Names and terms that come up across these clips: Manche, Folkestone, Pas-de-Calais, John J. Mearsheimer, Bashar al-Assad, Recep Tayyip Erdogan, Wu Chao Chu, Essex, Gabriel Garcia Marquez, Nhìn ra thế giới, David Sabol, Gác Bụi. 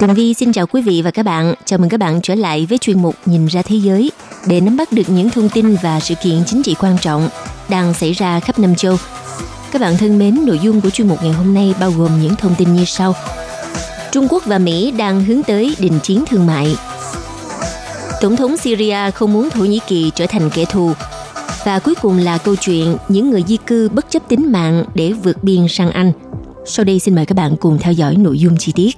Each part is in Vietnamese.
Tường Vi xin chào quý vị và các bạn. Chào mừng các bạn trở lại với chuyên mục Nhìn ra thế giới để nắm bắt được những thông tin và sự kiện chính trị quan trọng đang xảy ra khắp năm châu. Các bạn thân mến, nội dung của chuyên mục ngày hôm nay bao gồm những thông tin như sau. Trung Quốc và Mỹ đang hướng tới đình chiến thương mại. Tổng thống Syria không muốn Thổ Nhĩ Kỳ trở thành kẻ thù. Và cuối cùng là câu chuyện những người di cư bất chấp tính mạng để vượt biên sang Anh. Sau đây xin mời các bạn cùng theo dõi nội dung chi tiết.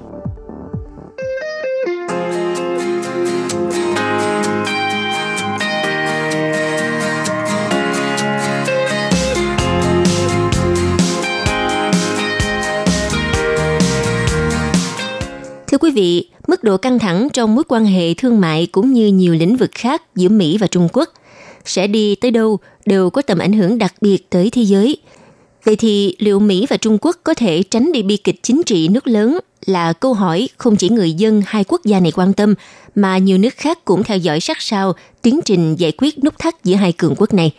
Thưa quý vị, mức độ căng thẳng trong mối quan hệ thương mại cũng như nhiều lĩnh vực khác giữa Mỹ và Trung Quốc sẽ đi tới đâu đều có tầm ảnh hưởng đặc biệt tới thế giới. Vậy thì liệu Mỹ và Trung Quốc có thể tránh đi bi kịch chính trị nước lớn là câu hỏi không chỉ người dân hai quốc gia này quan tâm mà nhiều nước khác cũng theo dõi sát sao tiến trình giải quyết nút thắt giữa hai cường quốc này.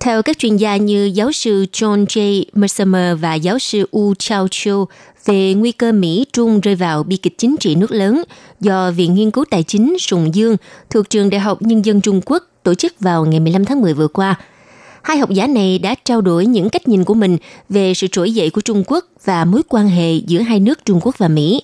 Theo các chuyên gia như giáo sư John J. Mearsheimer và giáo sư Wu Chao Chu về nguy cơ Mỹ-Trung rơi vào bi kịch chính trị nước lớn do Viện Nghiên cứu Tài chính Sùng Dương thuộc Trường Đại học Nhân dân Trung Quốc tổ chức vào ngày 15 tháng 10 vừa qua. Hai học giả này đã trao đổi những cách nhìn của mình về sự trỗi dậy của Trung Quốc và mối quan hệ giữa hai nước Trung Quốc và Mỹ.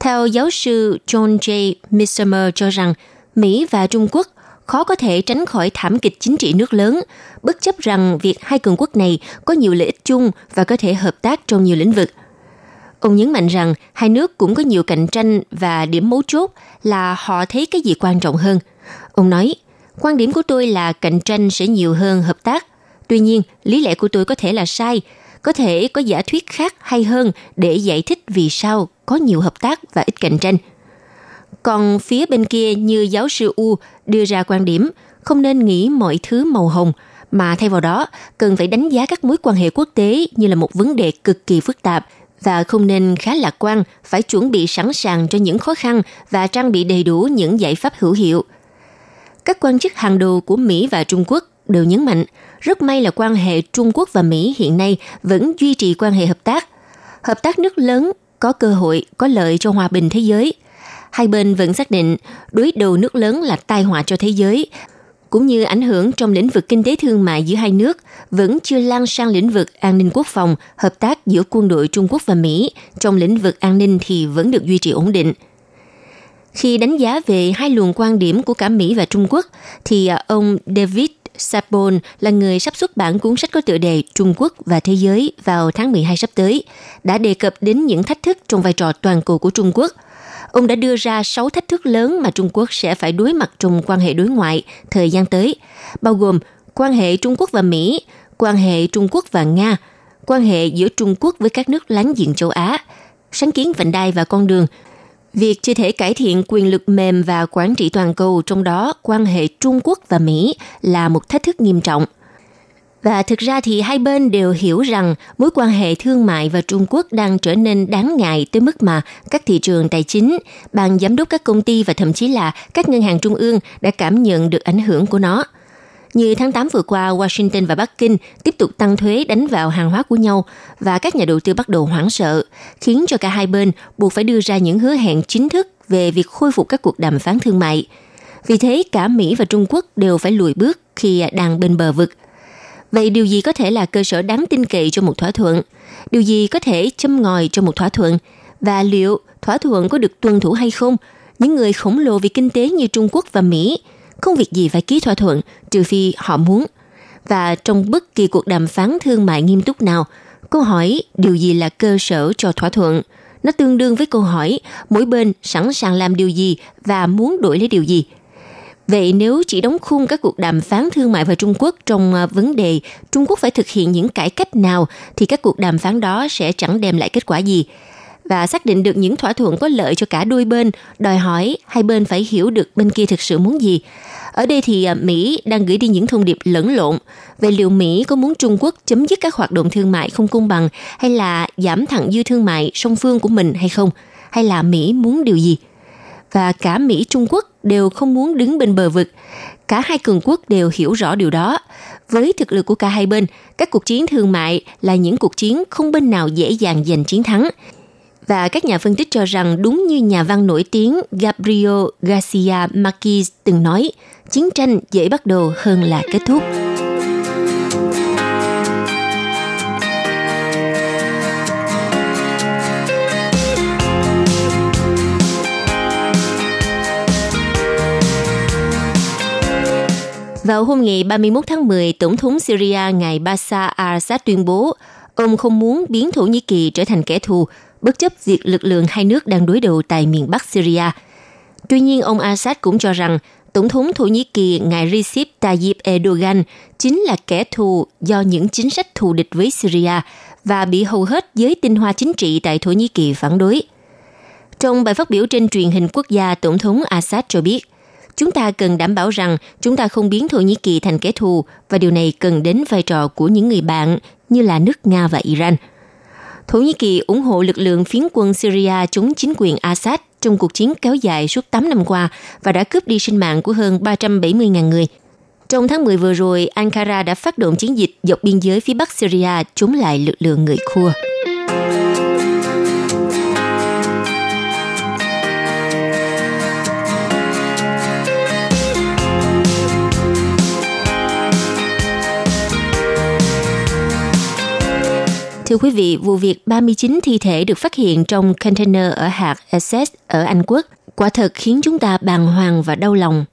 Theo giáo sư John J. Mearsheimer cho rằng Mỹ và Trung Quốc khó có thể tránh khỏi thảm kịch chính trị nước lớn, bất chấp rằng việc hai cường quốc này có nhiều lợi ích chung và có thể hợp tác trong nhiều lĩnh vực. Ông nhấn mạnh rằng hai nước cũng có nhiều cạnh tranh và điểm mấu chốt là họ thấy cái gì quan trọng hơn. Ông nói, quan điểm của tôi là cạnh tranh sẽ nhiều hơn hợp tác. Tuy nhiên, lý lẽ của tôi có thể là sai, có thể có giả thuyết khác hay hơn để giải thích vì sao có nhiều hợp tác và ít cạnh tranh. Còn phía bên kia như giáo sư U đưa ra quan điểm không nên nghĩ mọi thứ màu hồng, mà thay vào đó cần phải đánh giá các mối quan hệ quốc tế như là một vấn đề cực kỳ phức tạp và không nên khá lạc quan, phải chuẩn bị sẵn sàng cho những khó khăn và trang bị đầy đủ những giải pháp hữu hiệu. Các quan chức hàng đầu của Mỹ và Trung Quốc đều nhấn mạnh rất may là quan hệ Trung Quốc và Mỹ hiện nay vẫn duy trì quan hệ hợp tác. Hợp tác nước lớn có cơ hội có lợi cho hòa bình thế giới. Hai bên vẫn xác định đối đầu nước lớn là tai họa cho thế giới, cũng như ảnh hưởng trong lĩnh vực kinh tế thương mại giữa hai nước vẫn chưa lan sang lĩnh vực an ninh quốc phòng, hợp tác giữa quân đội Trung Quốc và Mỹ trong lĩnh vực an ninh thì vẫn được duy trì ổn định. Khi đánh giá về hai luồng quan điểm của cả Mỹ và Trung Quốc, thì ông David Sabol là người sắp xuất bản cuốn sách có tựa đề Trung Quốc và Thế giới vào tháng 12 sắp tới, đã đề cập đến những thách thức trong vai trò toàn cầu của Trung Quốc. Ông đã đưa ra 6 thách thức lớn mà Trung Quốc sẽ phải đối mặt trong quan hệ đối ngoại thời gian tới, bao gồm quan hệ Trung Quốc và Mỹ, quan hệ Trung Quốc và Nga, quan hệ giữa Trung Quốc với các nước láng giềng châu Á, sáng kiến vành đai và con đường, việc chưa thể cải thiện quyền lực mềm và quản trị toàn cầu, trong đó quan hệ Trung Quốc và Mỹ là một thách thức nghiêm trọng. Và thực ra thì hai bên đều hiểu rằng mối quan hệ thương mại và Trung Quốc đang trở nên đáng ngại tới mức mà các thị trường tài chính, ban giám đốc các công ty và thậm chí là các ngân hàng trung ương đã cảm nhận được ảnh hưởng của nó. Như tháng 8 vừa qua, Washington và Bắc Kinh tiếp tục tăng thuế đánh vào hàng hóa của nhau và các nhà đầu tư bắt đầu hoảng sợ, khiến cho cả hai bên buộc phải đưa ra những hứa hẹn chính thức về việc khôi phục các cuộc đàm phán thương mại. Vì thế, cả Mỹ và Trung Quốc đều phải lùi bước khi đang bên bờ vực. Vậy điều gì có thể là cơ sở đáng tin cậy cho một thỏa thuận? Điều gì có thể châm ngòi cho một thỏa thuận? Và liệu thỏa thuận có được tuân thủ hay không? Những người khổng lồ về kinh tế như Trung Quốc và Mỹ không việc gì phải ký thỏa thuận trừ phi họ muốn. Và trong bất kỳ cuộc đàm phán thương mại nghiêm túc nào, câu hỏi điều gì là cơ sở cho thỏa thuận? Nó tương đương với câu hỏi mỗi bên sẵn sàng làm điều gì và muốn đổi lấy điều gì? Vậy nếu chỉ đóng khung các cuộc đàm phán thương mại và Trung Quốc trong vấn đề Trung Quốc phải thực hiện những cải cách nào thì các cuộc đàm phán đó sẽ chẳng đem lại kết quả gì. Và xác định được những thỏa thuận có lợi cho cả đôi bên, đòi hỏi hai bên phải hiểu được bên kia thực sự muốn gì. Ở đây thì Mỹ đang gửi đi những thông điệp lẫn lộn về liệu Mỹ có muốn Trung Quốc chấm dứt các hoạt động thương mại không công bằng hay là giảm thặng dư thương mại song phương của mình hay không, hay là Mỹ muốn điều gì. Và cả Mỹ, Trung Quốc đều không muốn đứng bên bờ vực. Cả hai cường quốc đều hiểu rõ điều đó. Với thực lực của cả hai bên, các cuộc chiến thương mại là những cuộc chiến không bên nào dễ dàng giành chiến thắng. Và các nhà phân tích cho rằng đúng như nhà văn nổi tiếng Gabriel Garcia Marquez từng nói, chiến tranh dễ bắt đầu hơn là kết thúc. Vào hôm ngày 31 tháng 10, Tổng thống Syria ngài Bashar al-Assad tuyên bố ông không muốn biến Thổ Nhĩ Kỳ trở thành kẻ thù, bất chấp việc lực lượng hai nước đang đối đầu tại miền Bắc Syria. Tuy nhiên, ông Assad cũng cho rằng Tổng thống Thổ Nhĩ Kỳ ngài Recep Tayyip Erdogan chính là kẻ thù do những chính sách thù địch với Syria và bị hầu hết giới tinh hoa chính trị tại Thổ Nhĩ Kỳ phản đối. Trong bài phát biểu trên truyền hình quốc gia, Tổng thống Assad cho biết, chúng ta cần đảm bảo rằng chúng ta không biến Thổ Nhĩ Kỳ thành kẻ thù và điều này cần đến vai trò của những người bạn như là nước Nga và Iran. Thổ Nhĩ Kỳ ủng hộ lực lượng phiến quân Syria chống chính quyền Assad trong cuộc chiến kéo dài suốt 8 năm qua và đã cướp đi sinh mạng của hơn 370.000 người. Trong tháng 10 vừa rồi, Ankara đã phát động chiến dịch dọc biên giới phía Bắc Syria chống lại lực lượng người Kurd. Thưa quý vị, vụ việc 39 thi thể được phát hiện trong container ở hạt Essex ở Anh Quốc quả thật khiến chúng ta bàng hoàng và đau lòng.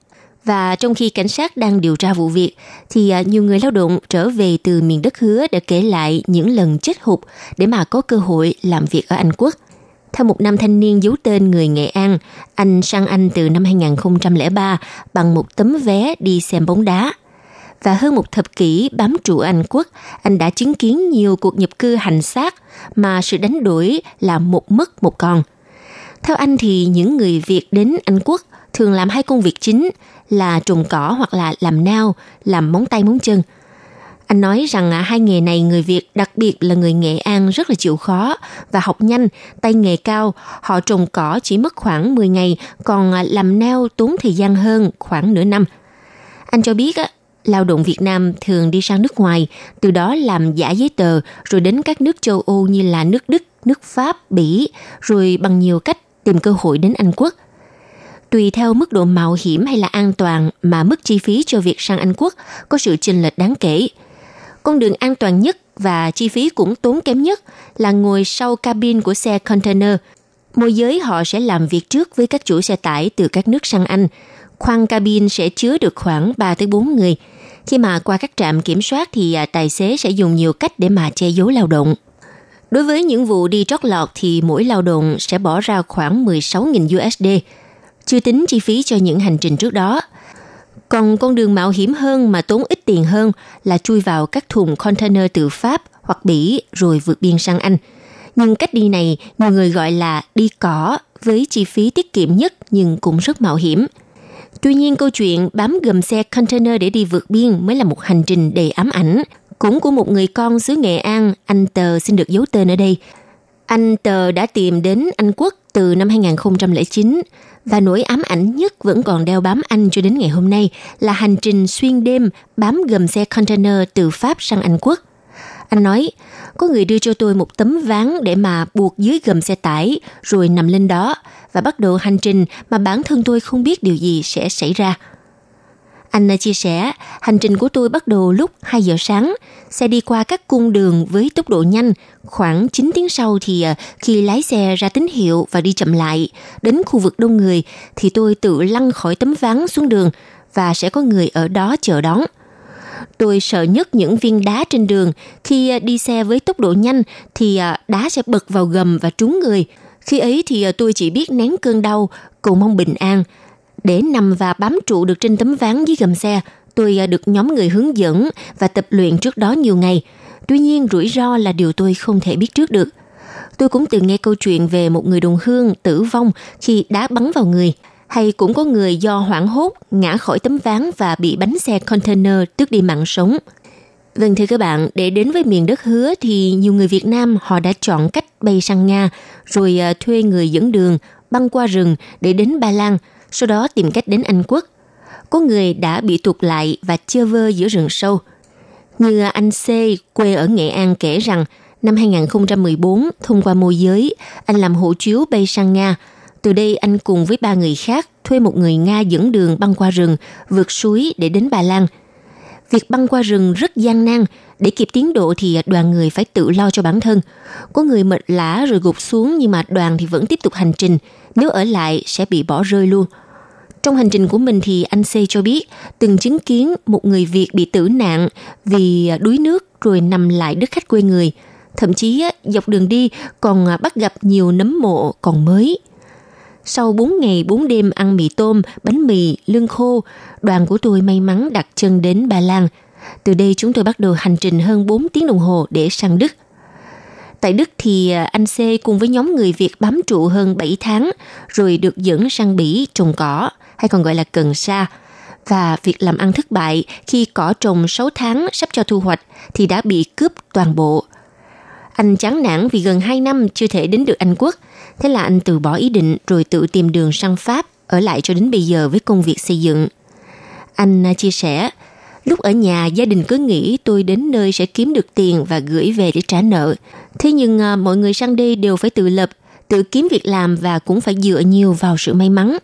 Và trong khi cảnh sát đang điều tra vụ việc, thì nhiều người lao động trở về từ miền đất hứa đã kể lại những lần chết hụt để mà có cơ hội làm việc ở Anh Quốc. Theo một nam thanh niên giấu tên người Nghệ An, anh sang Anh từ năm 2003 bằng một tấm vé đi xem bóng đá. Và hơn một thập kỷ bám trụ Anh Quốc, anh đã chứng kiến nhiều cuộc nhập cư hành xác mà sự đánh đổi là một mất một còn. Theo anh thì những người Việt đến Anh Quốc thường làm hai công việc chính là trồng cỏ hoặc là làm nao, làm móng tay móng chân. Anh nói rằng hai nghề này người Việt, đặc biệt là người Nghệ An rất là chịu khó và học nhanh, tay nghề cao. Họ trồng cỏ chỉ mất khoảng 10 ngày, còn làm nao tốn thời gian hơn khoảng nửa năm. Anh cho biết lao động Việt Nam thường đi sang nước ngoài, từ đó làm giả giấy tờ, rồi đến các nước châu Âu như là nước Đức, nước Pháp, Bỉ, rồi bằng nhiều cách tìm cơ hội đến Anh Quốc. Tùy theo mức độ mạo hiểm hay là an toàn mà mức chi phí cho việc sang Anh Quốc có sự chênh lệch đáng kể. Con đường an toàn nhất và chi phí cũng tốn kém nhất là ngồi sau cabin của xe container. Môi giới họ sẽ làm việc trước với các chủ xe tải từ các nước sang Anh. Khoang cabin sẽ chứa được khoảng 3-4 người. Khi mà qua các trạm kiểm soát thì tài xế sẽ dùng nhiều cách để mà che giấu lao động. Đối với những vụ đi trót lọt thì mỗi lao động sẽ bỏ ra khoảng 16.000 USD, chưa tính chi phí cho những hành trình trước đó. Còn con đường mạo hiểm hơn mà tốn ít tiền hơn là chui vào các thùng container từ Pháp hoặc Bỉ rồi vượt biên sang Anh. Nhưng cách đi này nhiều người gọi là đi cỏ với chi phí tiết kiệm nhất nhưng cũng rất mạo hiểm. Tuy nhiên, câu chuyện bám gầm xe container để đi vượt biên mới là một hành trình đầy ám ảnh, cũng của một người con xứ Nghệ An, anh Tờ xin được giấu tên ở đây. Anh Tờ đã tìm đến Anh Quốc từ năm 2009 và nỗi ám ảnh nhất vẫn còn đeo bám anh cho đến ngày hôm nay là hành trình xuyên đêm bám gầm xe container từ Pháp sang Anh Quốc. Anh nói, có người đưa cho tôi một tấm ván để mà buộc dưới gầm xe tải rồi nằm lên đó và bắt đầu hành trình mà bản thân tôi không biết điều gì sẽ xảy ra. Anh chia sẻ, hành trình của tôi bắt đầu lúc 2 giờ sáng, xe đi qua các cung đường với tốc độ nhanh, khoảng 9 tiếng sau thì khi lái xe ra tín hiệu và đi chậm lại, đến khu vực đông người thì tôi tự lăn khỏi tấm ván xuống đường và sẽ có người ở đó chờ đón. Tôi sợ nhất những viên đá trên đường, khi đi xe với tốc độ nhanh thì đá sẽ bật vào gầm và trúng người. Khi ấy thì tôi chỉ biết nén cơn đau, cầu mong bình an. Để nằm và bám trụ được trên tấm ván dưới gầm xe, tôi được nhóm người hướng dẫn và tập luyện trước đó nhiều ngày. Tuy nhiên, rủi ro là điều tôi không thể biết trước được. Tôi cũng từng nghe câu chuyện về một người đồng hương tử vong khi đá bắn vào người, hay cũng có người do hoảng hốt ngã khỏi tấm ván và bị bánh xe container tước đi mạng sống. Vâng thưa các bạn, để đến với miền đất hứa thì nhiều người Việt Nam họ đã chọn cách bay sang Nga, rồi thuê người dẫn đường, băng qua rừng để đến Ba Lan, sau đó tìm cách đến Anh Quốc. Có người đã bị tụt lại và chơ vơ giữa rừng sâu. Như anh C, quê ở Nghệ An kể rằng, năm 2014, thông qua môi giới, anh làm hộ chiếu bay sang Nga. Từ đây anh cùng với 3 người khác thuê một người Nga dẫn đường băng qua rừng, vượt suối để đến Ba Lan. Việc băng qua rừng rất gian nan, để kịp tiến độ thì đoàn người phải tự lo cho bản thân. Có người mệt lả rồi gục xuống nhưng mà đoàn thì vẫn tiếp tục hành trình, nếu ở lại sẽ bị bỏ rơi luôn. Trong hành trình của mình thì anh C cho biết từng chứng kiến một người Việt bị tử nạn vì đuối nước rồi nằm lại đất khách quê người. Thậm chí dọc đường đi còn bắt gặp nhiều nấm mộ còn mới. Sau 4 ngày 4 đêm ăn mì tôm, bánh mì, lương khô, đoàn của tôi may mắn đặt chân đến Ba Lan. Từ đây chúng tôi bắt đầu hành trình hơn 4 tiếng đồng hồ để sang Đức. Tại Đức thì anh C cùng với nhóm người Việt bám trụ hơn 7 tháng, rồi được dẫn sang Bỉ trồng cỏ, hay còn gọi là cần sa. Và việc làm ăn thất bại khi cỏ trồng 6 tháng sắp cho thu hoạch thì đã bị cướp toàn bộ. Anh chán nản vì gần 2 năm chưa thể đến được Anh Quốc. Thế là anh từ bỏ ý định rồi tự tìm đường sang Pháp, ở lại cho đến bây giờ với công việc xây dựng. Anh chia sẻ, lúc ở nhà gia đình cứ nghĩ tôi đến nơi sẽ kiếm được tiền và gửi về để trả nợ. Thế nhưng mọi người sang đây đều phải tự lập, tự kiếm việc làm và cũng phải dựa nhiều vào sự may mắn.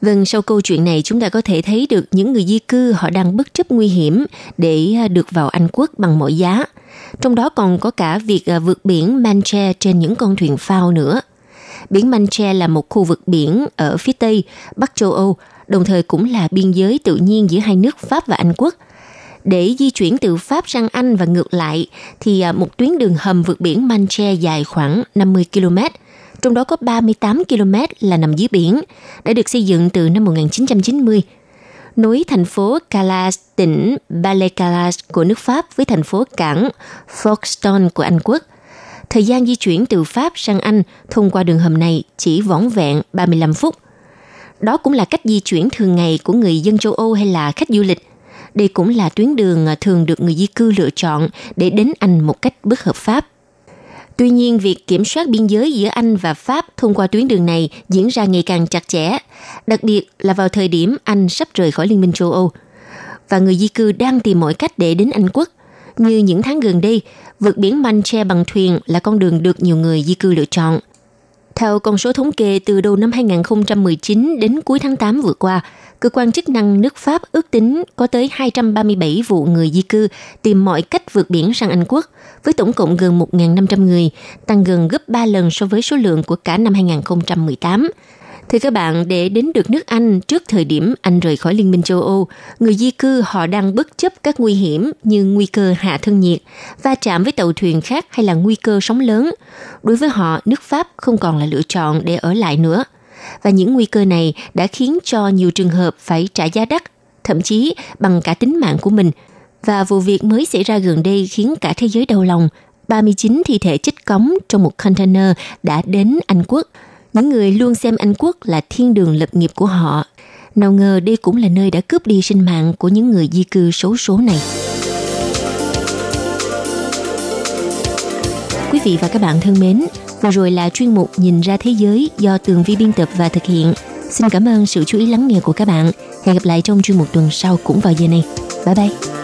Vâng, sau câu chuyện này chúng ta có thể thấy được những người di cư họ đang bất chấp nguy hiểm để được vào Anh Quốc bằng mọi giá. Trong đó còn có cả việc vượt biển Manche trên những con thuyền phao nữa. Biển Manche là một khu vực biển ở phía Tây, Bắc châu Âu, đồng thời cũng là biên giới tự nhiên giữa hai nước Pháp và Anh Quốc. Để di chuyển từ Pháp sang Anh và ngược lại, thì một tuyến đường hầm vượt biển Manche dài khoảng 50 km, trong đó có 38 km là nằm dưới biển, đã được xây dựng từ năm 1990. Nối thành phố Calais, tỉnh Pas-de-Calais của nước Pháp với thành phố cảng Folkestone của Anh Quốc. Thời gian di chuyển từ Pháp sang Anh thông qua đường hầm này chỉ vỏn vẹn 35 phút. Đó cũng là cách di chuyển thường ngày của người dân châu Âu hay là khách du lịch. Đây cũng là tuyến đường thường được người di cư lựa chọn để đến Anh một cách bất hợp pháp. Tuy nhiên, việc kiểm soát biên giới giữa Anh và Pháp thông qua tuyến đường này diễn ra ngày càng chặt chẽ, đặc biệt là vào thời điểm Anh sắp rời khỏi Liên minh châu Âu. Và người di cư đang tìm mọi cách để đến Anh Quốc. Như những tháng gần đây, vượt biển Manche bằng thuyền là con đường được nhiều người di cư lựa chọn. Theo con số thống kê từ đầu năm 2019 đến cuối tháng 8 vừa qua, cơ quan chức năng nước Pháp ước tính có tới 237 vụ người di cư tìm mọi cách vượt biển sang Anh Quốc, với tổng cộng gần 1.500 người, tăng gần gấp 3 lần so với số lượng của cả năm 2018. Thưa các bạn, để đến được nước Anh trước thời điểm Anh rời khỏi Liên minh châu Âu, người di cư họ đang bất chấp các nguy hiểm như nguy cơ hạ thân nhiệt, va chạm với tàu thuyền khác hay là nguy cơ sóng lớn. Đối với họ, nước Pháp không còn là lựa chọn để ở lại nữa. Và những nguy cơ này đã khiến cho nhiều trường hợp phải trả giá đắt, thậm chí bằng cả tính mạng của mình. Và vụ việc mới xảy ra gần đây khiến cả thế giới đau lòng. 39 thi thể chết cóng trong một container đã đến Anh Quốc. Những người luôn xem Anh Quốc là thiên đường lập nghiệp của họ. Nào ngờ đây cũng là nơi đã cướp đi sinh mạng của những người di cư xấu số này. Quý vị và các bạn thân mến, vừa rồi là chuyên mục Nhìn ra thế giới do Tường Vi biên tập và thực hiện. Xin cảm ơn sự chú ý lắng nghe của các bạn. Hẹn gặp lại trong chuyên mục tuần sau cũng vào giờ này. Bye bye!